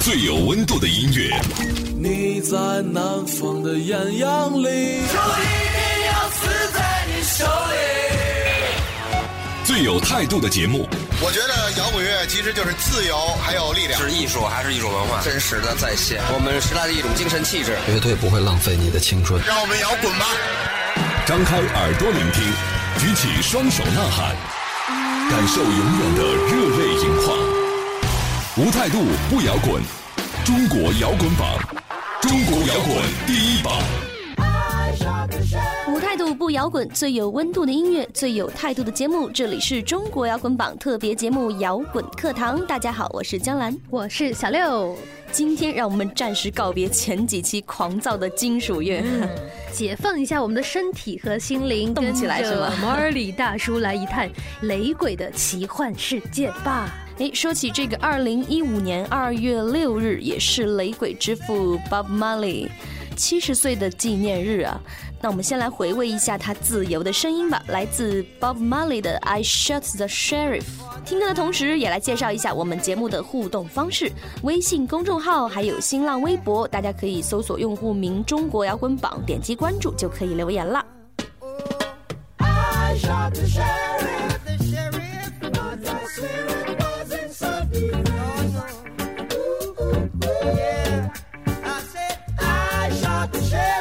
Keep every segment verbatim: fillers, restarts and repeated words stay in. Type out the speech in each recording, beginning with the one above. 最有温度的音乐。你在南方的艳阳里，就一定要死在你手里。最有态度的节目。我觉得摇滚乐其实就是自由，还有力量，是艺术还是一种文化，真实的再现我们时代的一种精神气质。绝对不会浪费你的青春，让我们摇滚吧！张开耳朵聆听，举起双手呐喊，感受永远的热泪盈眶。无态度不摇滚，中国摇滚榜，中国摇滚第一榜。无态度不摇滚，最有温度的音乐，最有态度的节目。这里是中国摇滚榜特别节目摇滚课堂。大家好，我是江兰，我是小六。今天让我们暂时告别前几期狂躁的金属乐、嗯、解放一下我们的身体和心灵，动起来是吧？跟着 Marley 大叔来一探雷鬼的奇幻世界吧。说起这个二零一五年二月六日，也是雷鬼之父 Bob Marley 七十岁的纪念日啊。那我们先来回味一下他自由的声音吧，来自 Bob Marley 的 I Shot the Sheriff。 听歌的同时也来介绍一下我们节目的互动方式，微信公众号还有新浪微博，大家可以搜索用户名中国摇滚榜，点击关注就可以留言了。 I Shot the Sheriff, the Sheriff was a spirit, wasn't so different. Ooh, ooh, ooh, yeah, I said I shot the sheriff.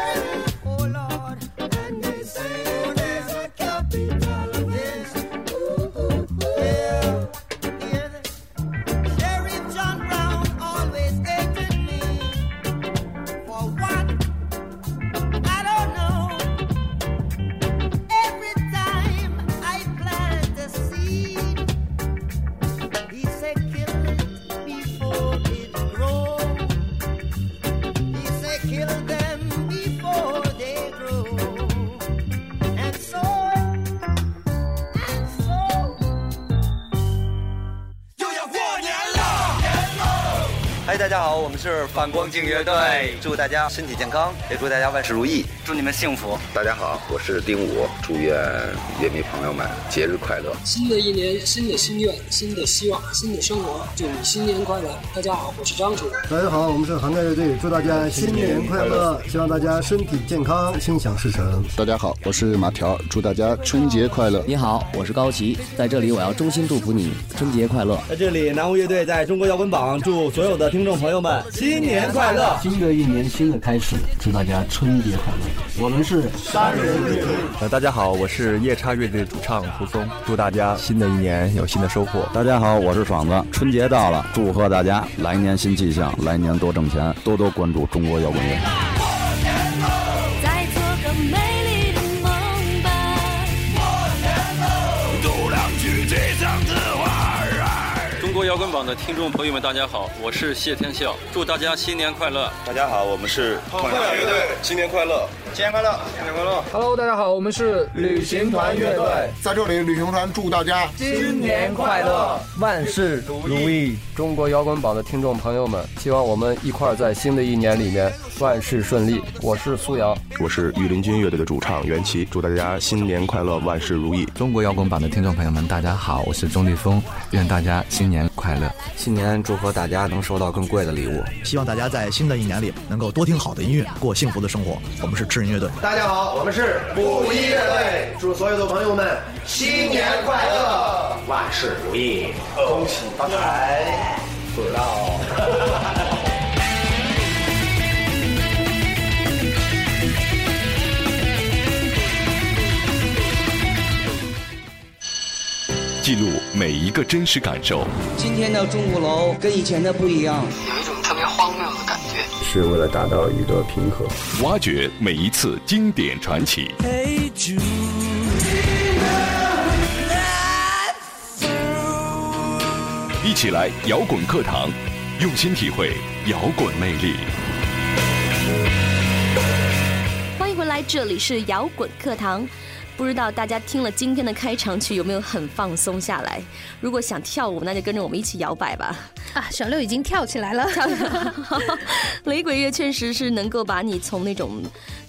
大家好，我们是反光镜乐队，祝大家身体健康，也祝大家万事如意，祝你们幸福。大家好，我是丁武，祝愿乐迷朋友们节日快乐。新的一年，新的心愿，新的希望，新的生活，祝你新年快乐。大家好，我是张楚。大家好，我们是涵盖乐队，祝大家新年快乐，希望大家身体健康，心想事成。大家好，我是马条，祝大家春节快乐。你好，我是高奇，在这里我要衷心祝福你春节快乐。在这里，南无乐队在中国摇滚榜祝所有的听众朋友们新年快乐。新的一年新的开始，祝大家春节快乐。我们是杀人乐队、呃、大家好，我是夜叉乐队主唱胡松，祝大家新的一年有新的收获。大家好，我是爽子，春节到了，祝贺大家来年新气象，来年多挣钱，多多关注中国摇滚乐。摇滚榜的听众朋友们，大家好，我是谢天笑，祝大家新年快乐。大家好，我们是痛快乐队，新年快乐，新年快乐，新年快乐。Hello， 大家好，我们是旅行团乐队，在这里，旅行团祝大家新年快乐，万事如意。中国摇滚榜的听众朋友们，希望我们一块在新的一年里面万事顺利。我是苏瑶，我是御林军乐队的主唱袁琦，祝大家新年快乐，万事如意。中国摇滚榜的听众朋友们，大家好，我是钟立峰，愿大家新年快乐，新年祝福大家能收到更贵的礼物，希望大家在新的一年里能够多听好的音乐，过幸福的生活。我们是智人乐队。大家好，我们是五一乐队，祝所有的朋友们新年快乐，万事如意，恭喜发财。不知道。记录每一个真实感受。今天的钟鼓楼跟以前的不一样，有一种特别荒谬的感觉，是为了达到一个平衡。挖掘每一次经典传奇。Hey Jude, Jude, 一起来摇滚课堂，用心体会摇滚魅力。欢迎回来，这里是摇滚课堂。不知道大家听了今天的开场曲有没有很放松下来？如果想跳舞，那就跟着我们一起摇摆吧。啊，小六已经跳起来了。雷鬼乐确实是能够把你从那种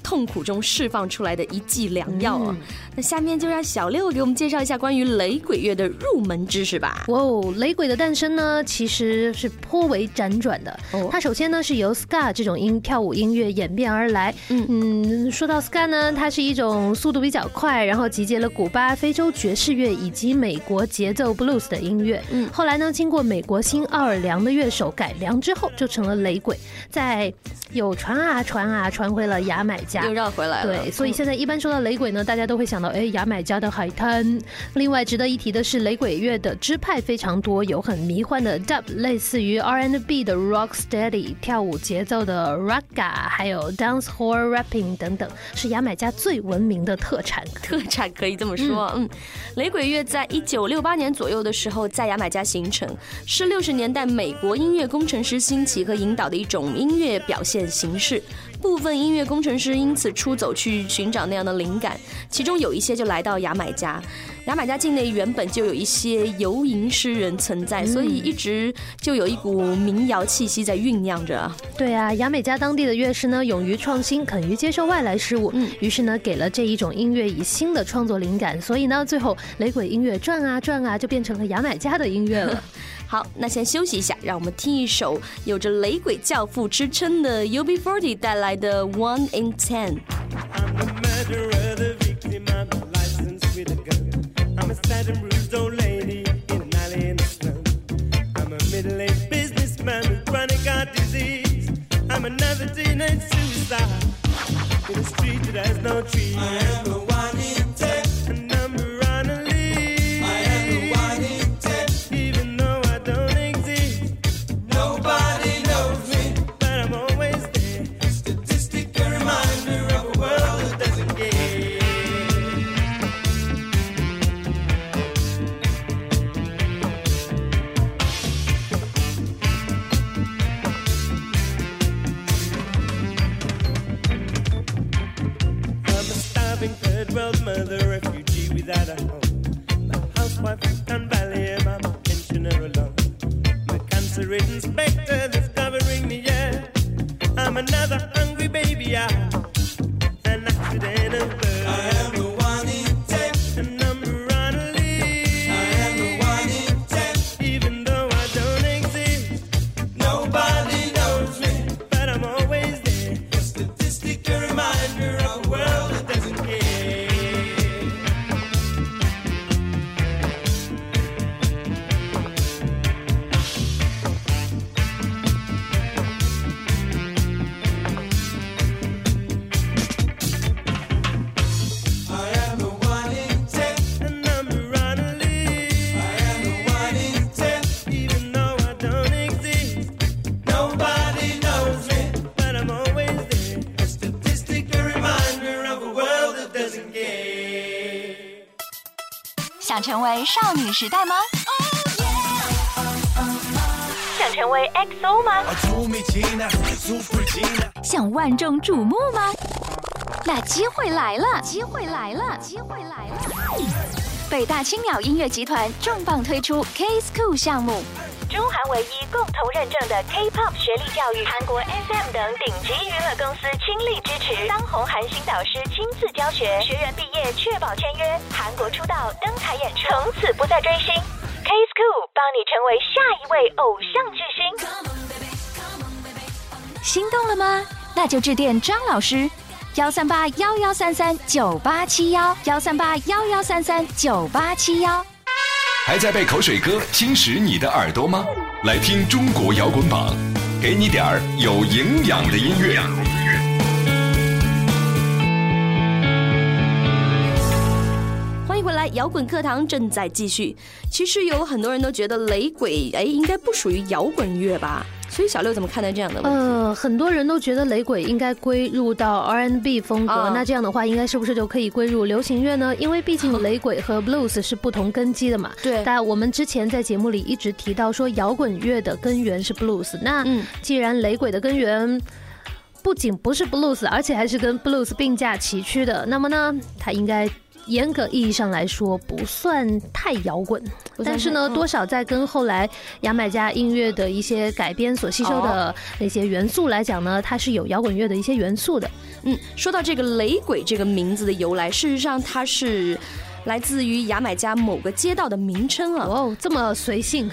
痛苦中释放出来的一剂良药啊、嗯、那下面就让小六给我们介绍一下关于雷鬼乐的入门知识吧。哦，雷鬼的诞生呢其实是颇为辗转的、哦、它首先呢是由 ska 这种音跳舞音乐演变而来。 嗯, 嗯说到 ska 呢，它是一种速度比较快，然后集结了古巴、非洲爵士乐以及美国节奏 blues 的音乐、嗯、后来呢经过美国新奥尔良的乐手改良之后就成了雷鬼，在有传啊传啊传回了牙买加，又绕回来了。对，所以现在一般说到雷鬼呢，大家都会想到哎牙买加的海滩。另外值得一提的是，雷鬼乐的支派非常多，有很迷幻的 dub， 类似于 R and B 的 rocksteady， 跳舞节奏的 ragga， 还有 dancehall rapping 等等，是牙买加最闻名的特产。特产可以这么说。嗯，雷鬼乐在一九六八年左右的时候在牙买加形成，是六十年代美国音乐工程师兴起和引导的一种音乐表现形式。部分音乐工程师因此出走去寻找那样的灵感，其中有一些就来到牙买加。牙买加境内原本就有一些游吟诗人存在、嗯、所以一直就有一股民谣气息在酝酿着。对啊，牙买加当地的乐师呢勇于创新，肯于接受外来事物、嗯、于是呢给了这一种音乐以新的创作灵感，所以呢最后雷鬼音乐转啊转啊就变成了牙买加的音乐了。好，那先休息一下，让我们听一首有着雷鬼教父之称的 U B forty 带来的 One in Ten。 I'm a murderer, the victim, I'm a license with a gun. I'm a sad and bruised old lady in an alley in the slum. I'm a middle-aged businessman with chronic heart disease. I'm another teenage suicide in a street that has no trees. I am the one in ten, a number on a leaf. I am the one in ten.Mother, refugee without a home. My housewife and valet, my pensioner alone. My cancer-ridden spectre that's covering me, yeah. I'm another hungry baby, I an accident of birth. I am the one in ten, a number on a leaf. I am the one in ten, even though I don't exist. Nobody knows me, but I'm always there. A statistic, a reminder of a world that doesn't care.想成为少女时代吗？ oh, yeah. 想成为 E X O 吗？想万众瞩目吗？那机会来了！机会来了！机会来了！北大青鸟音乐集团重磅推出 K-School 项目，中韩唯一共同认证的 K-pop 学历教育，韩国 F M 等顶级娱乐公司倾力支持，当红韩星导师亲自教学，学员毕业确保签约，韩国出道登台演出，从此不再追星。K-School 帮你成为下一位偶像巨星，心动了吗？那就致电张老师，幺三八幺幺三三九八七幺，幺三八幺幺三三九八七幺。还在被口水歌侵蚀你的耳朵吗？来听中国摇滚榜，给你点儿有营养的音乐。欢迎回来，摇滚课堂正在继续。其实有很多人都觉得雷鬼，哎，应该不属于摇滚乐吧？所以小六怎么看待这样的问题？呃，很多人都觉得雷鬼应该归入到 R and B 风格、哦、那这样的话应该是不是就可以归入流行乐呢？因为毕竟雷鬼和 Blues 是不同根基的嘛。对。但我们之前在节目里一直提到说摇滚乐的根源是 Blues， 那既然雷鬼的根源不仅不是 Blues， 而且还是跟 Blues 并驾齐驱的，那么呢它应该严格意义上来说不算太摇滚，但是呢、嗯、多少在跟后来牙买加音乐的一些改编所吸收的那些元素来讲呢，它是有摇滚乐的一些元素的。嗯，说到这个雷鬼这个名字的由来，事实上它是来自于牙买加某个街道的名称啊。哦，这么随性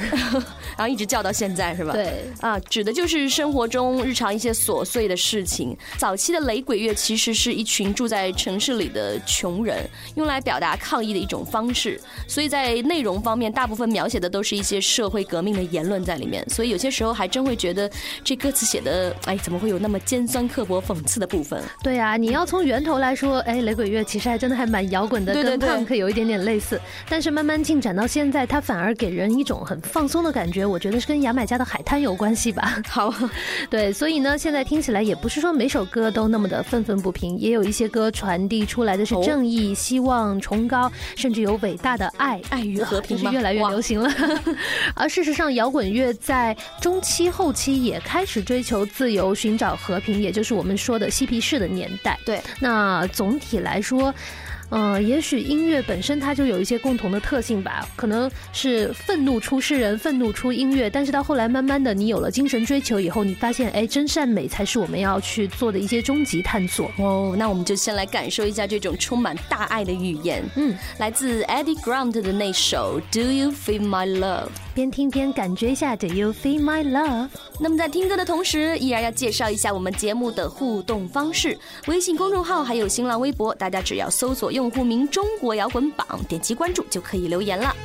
然后一直叫到现在是吧？对啊，指的就是生活中日常一些琐碎的事情。早期的雷鬼乐其实是一群住在城市里的穷人用来表达抗议的一种方式，所以在内容方面大部分描写的都是一些社会革命的言论在里面，所以有些时候还真会觉得这歌词写的哎，怎么会有那么尖酸刻薄讽刺的部分。对啊，你要从源头来说，哎，雷鬼乐其实还真的还蛮摇滚的，对对对，跟 punk有一点点类似，但是慢慢进展到现在，它反而给人一种很放松的感觉。我觉得是跟牙买加的海滩有关系吧。好，对，所以呢，现在听起来也不是说每首歌都那么的愤愤不平，也有一些歌传递出来的是正义、哦、希望、崇高，甚至有伟大的爱，爱与和平吗？是越来越流行了。而事实上，摇滚乐在中期、后期也开始追求自由、寻找和平，也就是我们说的嬉皮士的年代。对，那总体来说。呃，也许音乐本身它就有一些共同的特性吧，可能是愤怒出诗人，愤怒出音乐，但是到后来慢慢的你有了精神追求以后，你发现哎，真善美才是我们要去做的一些终极探索。哦，那我们就先来感受一下这种充满大爱的语言。嗯，来自 Eddie Grant 的那首 Do You Feel My Love， 边听边感觉一下 Do You Feel My Love。 那么在听歌的同时依然要介绍一下我们节目的互动方式，微信公众号还有新浪微博，大家只要搜索用户名中国摇滚榜，点击关注就可以留言了。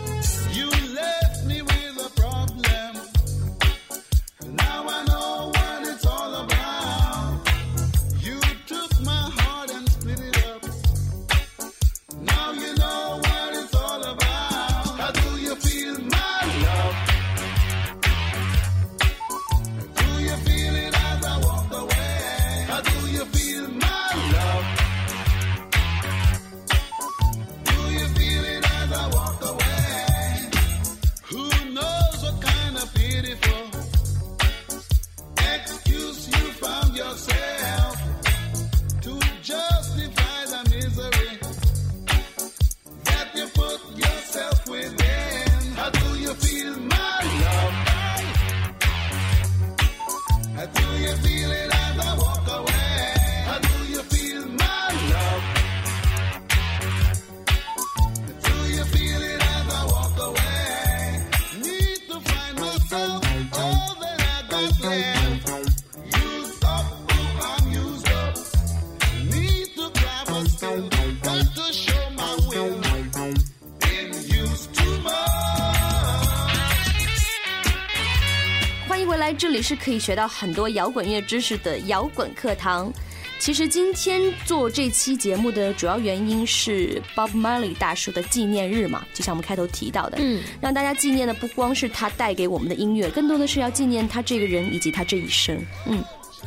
这里是可以学到很多摇滚乐知识的摇滚课堂。其实今天做这期节目的主要原因是 Bob Marley 大叔的纪念日嘛，就像我们开头提到的，嗯，让大家纪念的不光是他带给我们的音乐，更多的是要纪念他这个人以及他这一生。嗯，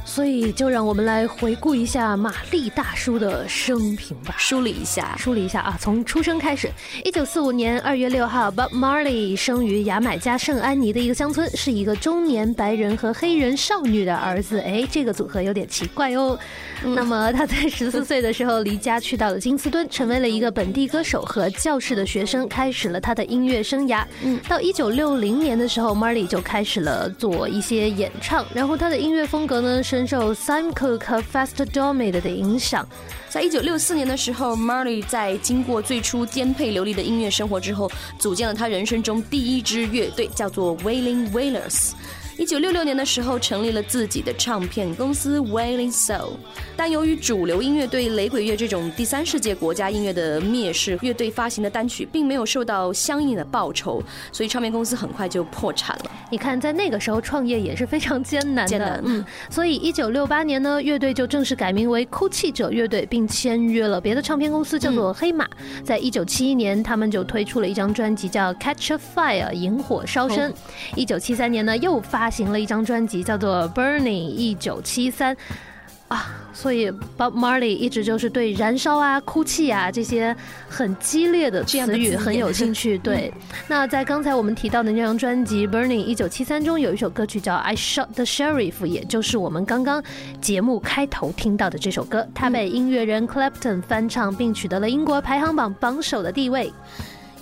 所以就让我们来回顾一下马利大叔的生平吧，梳理一下，梳理一下啊，从出生开始。一九四五年二月六号 ，Bob Marley 生于牙买加圣安妮的一个乡村，是一个中年白人和黑人少女的儿子。哎，这个组合有点奇怪哦。嗯、那么他在十四岁的时候离家去到了金斯敦，成为了一个本地歌手和教室的学生，开始了他的音乐生涯。嗯，到一九六零年的时候 ，Marley 就开始了做一些演唱，然后他的音乐风格呢是深受 Sam Cooke 和 Fester Dommett 的影响。在一九六四年的时候 ，Marley 在经过最初颠沛流离的音乐生活之后，组建了他人生中第一支乐队，叫做 Wailing Wailers。一九六六年的时候，成立了自己的唱片公司 Wailing Soul。但由于主流音乐对雷鬼乐这种第三世界国家音乐的蔑视，乐队发行的单曲并没有受到相应的报酬，所以唱片公司很快就破产了。你看，在那个时候创业也是非常艰难的。艰难。嗯，所以一九六八年呢，乐队就正式改名为哭泣者乐队，并签约了别的唱片公司，叫做黑马。嗯、在一九七一年，他们就推出了一张专辑叫《Catch a Fire》，引火烧身。一九七三年呢，又发。发行了一张专辑叫做 Burning 一九七三，啊，所以 Bob Marley 一直就是对燃烧啊、哭泣啊这些很激烈的词语很有兴趣。对，嗯、那在刚才我们提到的那张专辑《Burning 一九七三》中，有一首歌曲叫《I Shot the Sheriff》，也就是我们刚刚节目开头听到的这首歌，它被音乐人 Clapton 翻唱，并取得了英国排行榜榜首的地位。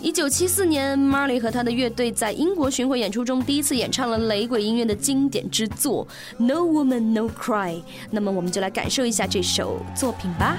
一九七四年 ，Marley 和他的乐队在英国巡回演出中第一次演唱了雷鬼音乐的经典之作《No Woman No Cry》。那么，我们就来感受一下这首作品吧。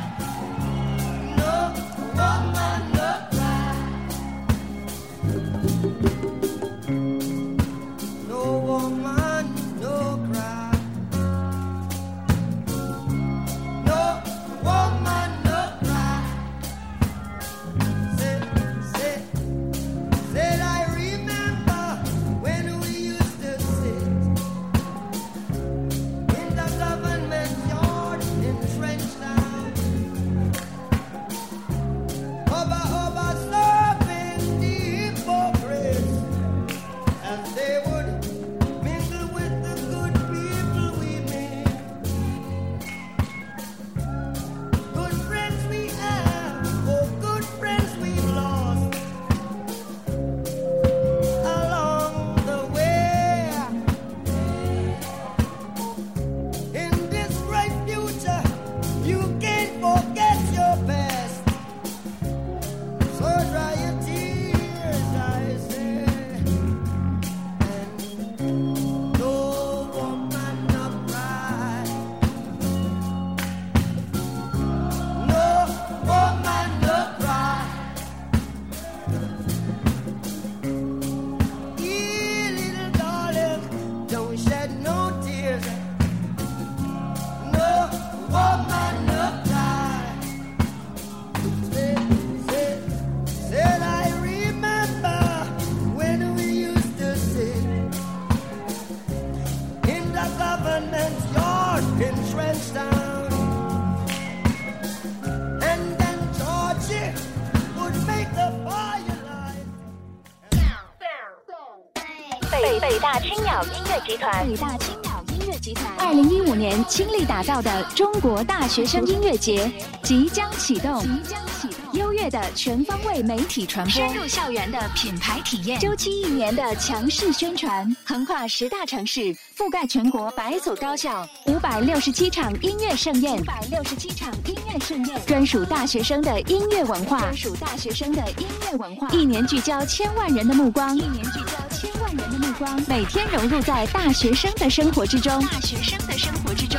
北大青鸟音乐集团，北大青鸟音乐集团，二零一五年倾力打造的中国大学生音乐节即将启动，即将启动，优越的全方位媒体传播，深入校园的品牌体验，周期一年的强势宣传，横跨十大城市，覆盖全国百所高校，五百六十七场音乐盛宴，五百六十七场音乐盛宴，专属大学生的音乐文化，专属大学生的音乐文化，一年聚焦千万人的目光，一年聚焦千万人的目光，每天融入在大学生的生活之中，大学生的生活之中。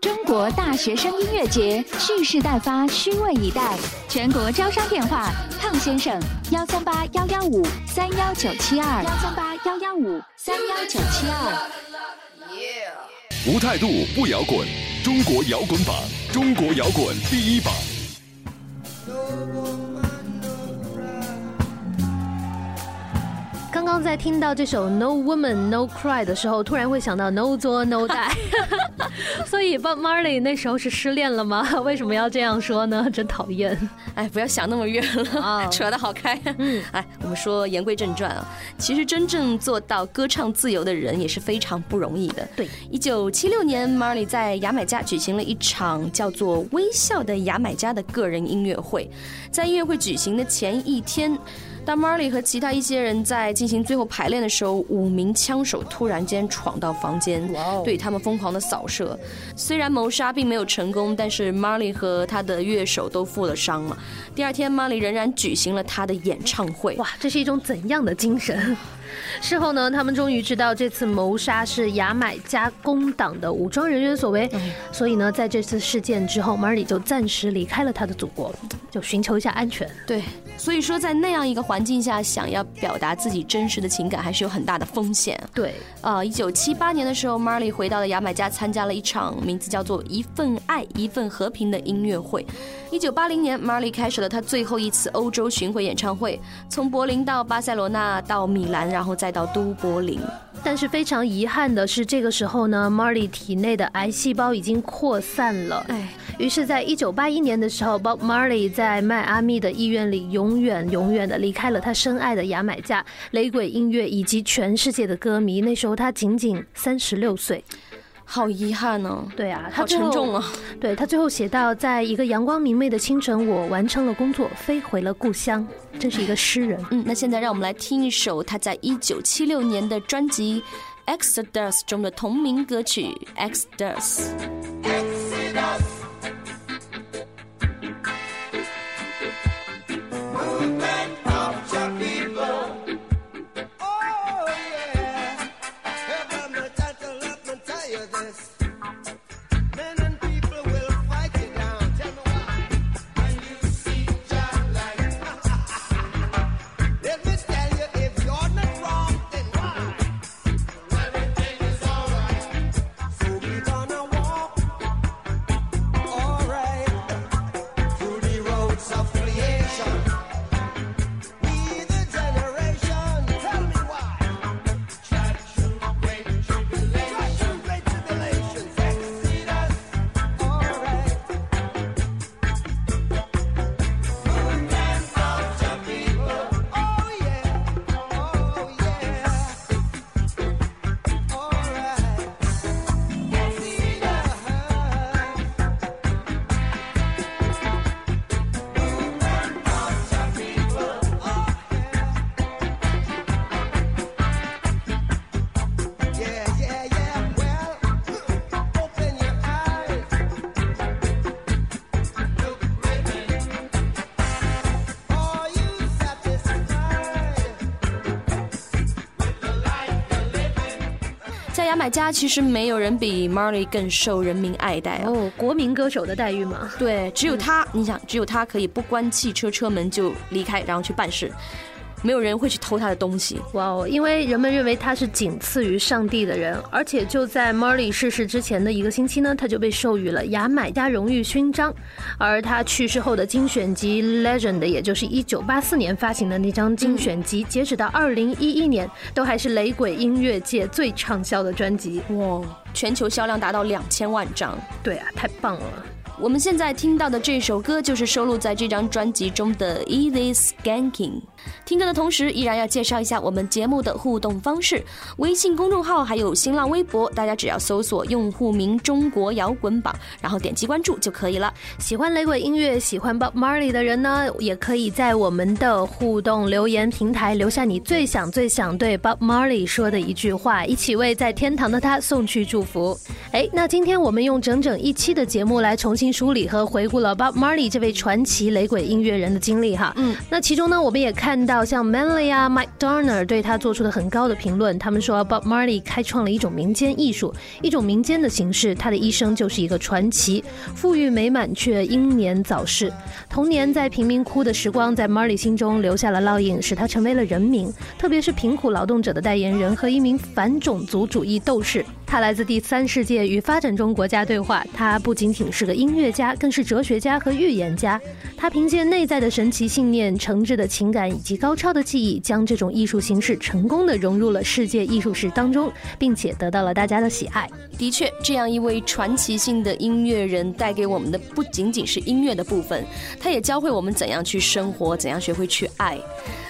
中国大学生音乐节蓄势待发，虚位以待。全国招商电话：胖先生幺三八幺幺五三幺九七二，幺三八幺幺五三幺九七二。无态度不摇滚，中国摇滚榜，中国摇滚第一榜。刚刚在听到这首 No Woman No Cry 的时候，突然会想到 No 作 No Die。 所以 Bob Marley 那时候是失恋了吗？为什么要这样说呢？真讨厌。哎，不要想那么远了，扯得好开。嗯，哎，我们说言归正传啊，其实真正做到歌唱自由的人也是非常不容易的。对，一九七六年 Marley 在牙买加举行了一场叫做《微笑的牙买加》的个人音乐会。在音乐会举行的前一天，当 Marley 和其他一些人在进行最后排练的时候，五名枪手突然间闯到房间， wow. 对他们疯狂的扫射。虽然谋杀并没有成功，但是 Marley 和他的乐手都负了伤了。第二天 Marley 仍然举行了他的演唱会。哇，这是一种怎样的精神？事后呢，他们终于知道这次谋杀是牙买加工党的武装人员所为，嗯、所以呢，在这次事件之后 ，Marley 就暂时离开了他的祖国，就寻求一下安全。对，所以说在那样一个环境下，想要表达自己真实的情感，还是有很大的风险。对，呃，一九七八年的时候 ，Marley 回到了牙买加，参加了一场名字叫做《一份爱，一份和平》的音乐会。一九八零年 ，Marley 开始了他最后一次欧洲巡回演唱会，从柏林到巴塞罗那到米兰，然后再到都柏林。但是非常遗憾的是，这个时候呢 Marley 体内的癌细胞已经扩散了。于是在一九八一年的时候， Bob Marley 在迈阿密的医院里永远永远的离开了他深爱的牙买加雷鬼音乐以及全世界的歌迷。那时候他仅仅三十六岁。好遗憾哦。对啊，好沉重啊。对，他最后写到，在一个阳光明媚的清晨，我完成了工作，飞回了故乡。真是一个诗人。嗯，那现在让我们来听一首他在一九七六年的专辑《Exodus》中的同名歌曲《Exodus》。牙买加其实没有人比 Marley 更受人民爱戴哦，国民歌手的待遇嘛。对，只有他，嗯、你想，只有他可以不关汽车车门就离开，然后去办事，没有人会去偷他的东西。哇哦，因为人们认为他是仅次于上帝的人，而且就在 Marley 逝世之前的一个星期呢，他就被授予了牙买加荣誉勋章。而他去世后的精选集《Legend》，也就是一九八四年发行的那张精选集，嗯、截止到二零一一年，都还是雷鬼音乐界最畅销的专辑。哇，全球销量达到两千万张。对啊，太棒了。我们现在听到的这首歌就是收录在这张专辑中的 Easy Skanking。 听歌的同时依然要介绍一下我们节目的互动方式，微信公众号还有新浪微博，大家只要搜索用户名中国摇滚榜，然后点击关注就可以了。喜欢雷鬼音乐，喜欢 Bob Marley 的人呢，也可以在我们的互动留言平台留下你最想最想对 Bob Marley 说的一句话，一起为在天堂的他送去祝福。哎，那今天我们用整整一期的节目来重新梳理和回顾了 Bob Marley 这位传奇雷鬼音乐人的经历哈。嗯，那其中呢，我们也看到像 Manley 啊、Mike Darner 对他做出了很高的评论，他们说 Bob Marley 开创了一种民间艺术，一种民间的形式，他的一生就是一个传奇，富裕美满却英年早逝。童年在贫民窟的时光在 Marley 心中留下了烙印，使他成为了人民，特别是贫苦劳动者的代言人和一名反种族主义斗士。他来自第三世界与发展中国家对话，他不仅仅是个音乐音乐家，更是哲学家和预言家。他凭借内在的神奇信念、诚挚的情感以及高超的技艺，将这种艺术形式成功地融入了世界艺术史当中，并且得到了大家的喜爱。的确，这样一位传奇性的音乐人带给我们的不仅仅是音乐的部分，他也教会我们怎样去生活，怎样学会去爱。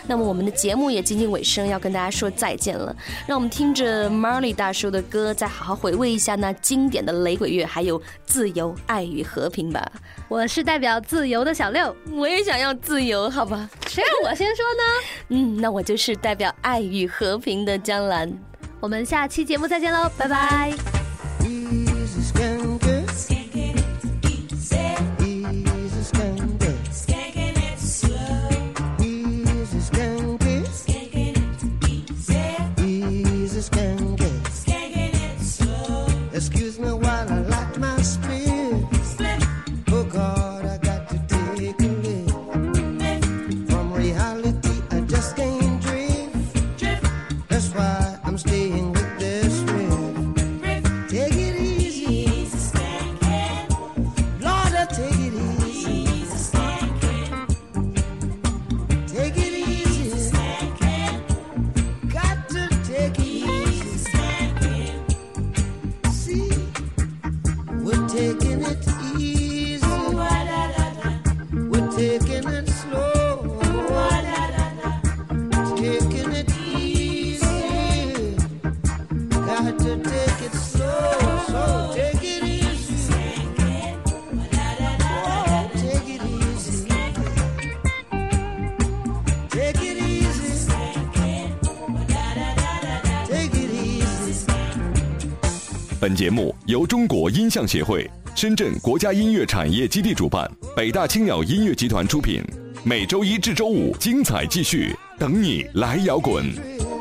那么我们的节目也接近尾声，要跟大家说再见了。让我们听着 Marley 大叔的歌，再好好回味一下那经典的雷鬼乐，还有自由、爱与和平吧。我是代表自由的小六，我也想要自由，好吧？谁让我先说呢？嗯，那我就是代表爱与和平的江兰。我们下期节目再见喽，拜拜。I'm staying with this riff. Take it easy. 本节目由中国音像协会、深圳国家音乐产业基地主办，北大青鸟音乐集团出品。每周一至周五，精彩继续，等你来摇滚。